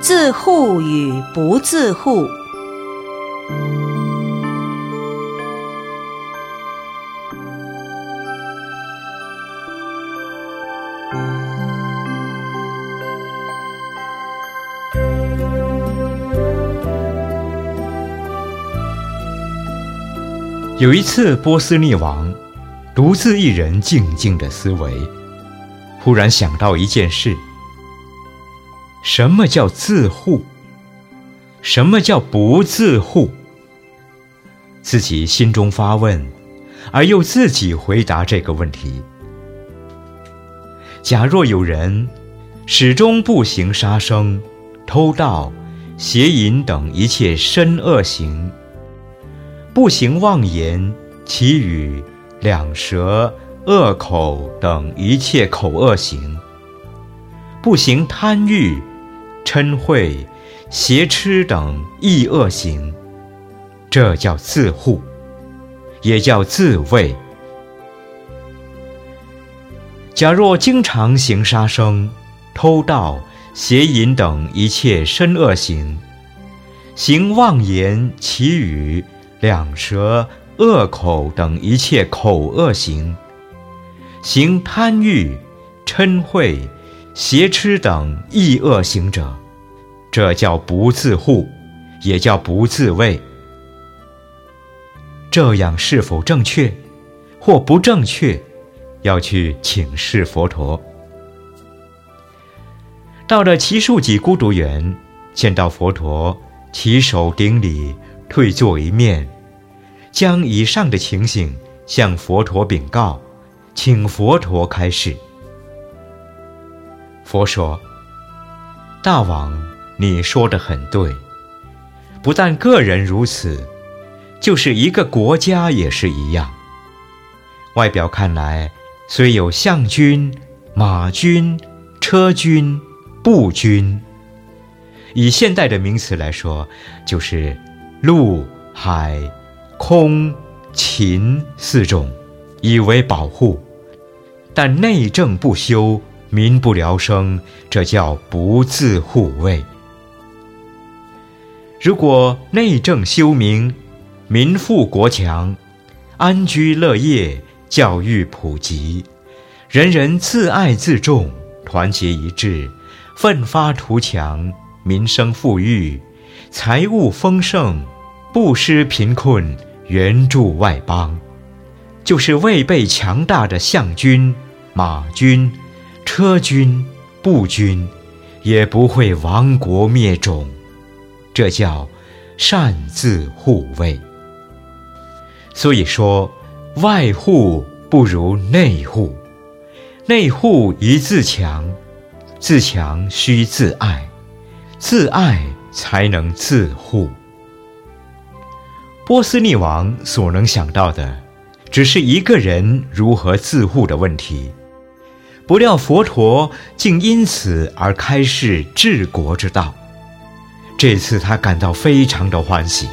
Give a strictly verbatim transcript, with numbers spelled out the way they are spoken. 自护与不自护。有一次，波斯匿王独自一人静静的思维，忽然想到一件事：什么叫自护？什么叫不自护？自己心中发问，而又自己回答这个问题。假若有人始终不行杀生、偷盗、邪淫等一切身恶行，不行妄言、绮语、两舌、恶口等一切口恶行，不行贪欲、嗔恚、邪痴等意恶行，这叫自护，也叫自卫。假若经常行杀生、偷盗、邪淫等一切身恶行，行妄言、绮语、两舌、恶口等一切口恶行，行贪欲、嗔恚、邪痴等意恶行者，这叫不自护，也叫不自卫。这样是否正确或不正确，要去请示佛陀。到了祇树给孤独园，见到佛陀，起手顶礼，退坐一面，将以上的情形向佛陀禀告，请佛陀开示。佛说：大王，你说得很对，不但个人如此，就是一个国家也是一样。外表看来，虽有象军、马军、车军、步军，以现代的名词来说，就是陆、海、空、秦四种，以为保护，但内政不修，民不聊生，这叫不自护卫。如果内政修明，民富国强，安居乐业，教育普及，人人自爱自重，团结一致，奋发图强，民生富裕，财物丰盛，不施贫困，援助外邦，就是未被强大的象军、马军、车军、步军，也不会亡国灭种，这叫善自护卫。所以说，外护不如内护，内护宜自强，自强须自爱，自爱才能自护。波斯匿王所能想到的，只是一个人如何自护的问题，不料佛陀竟因此而开示治国之道。这次他感到非常的欢喜。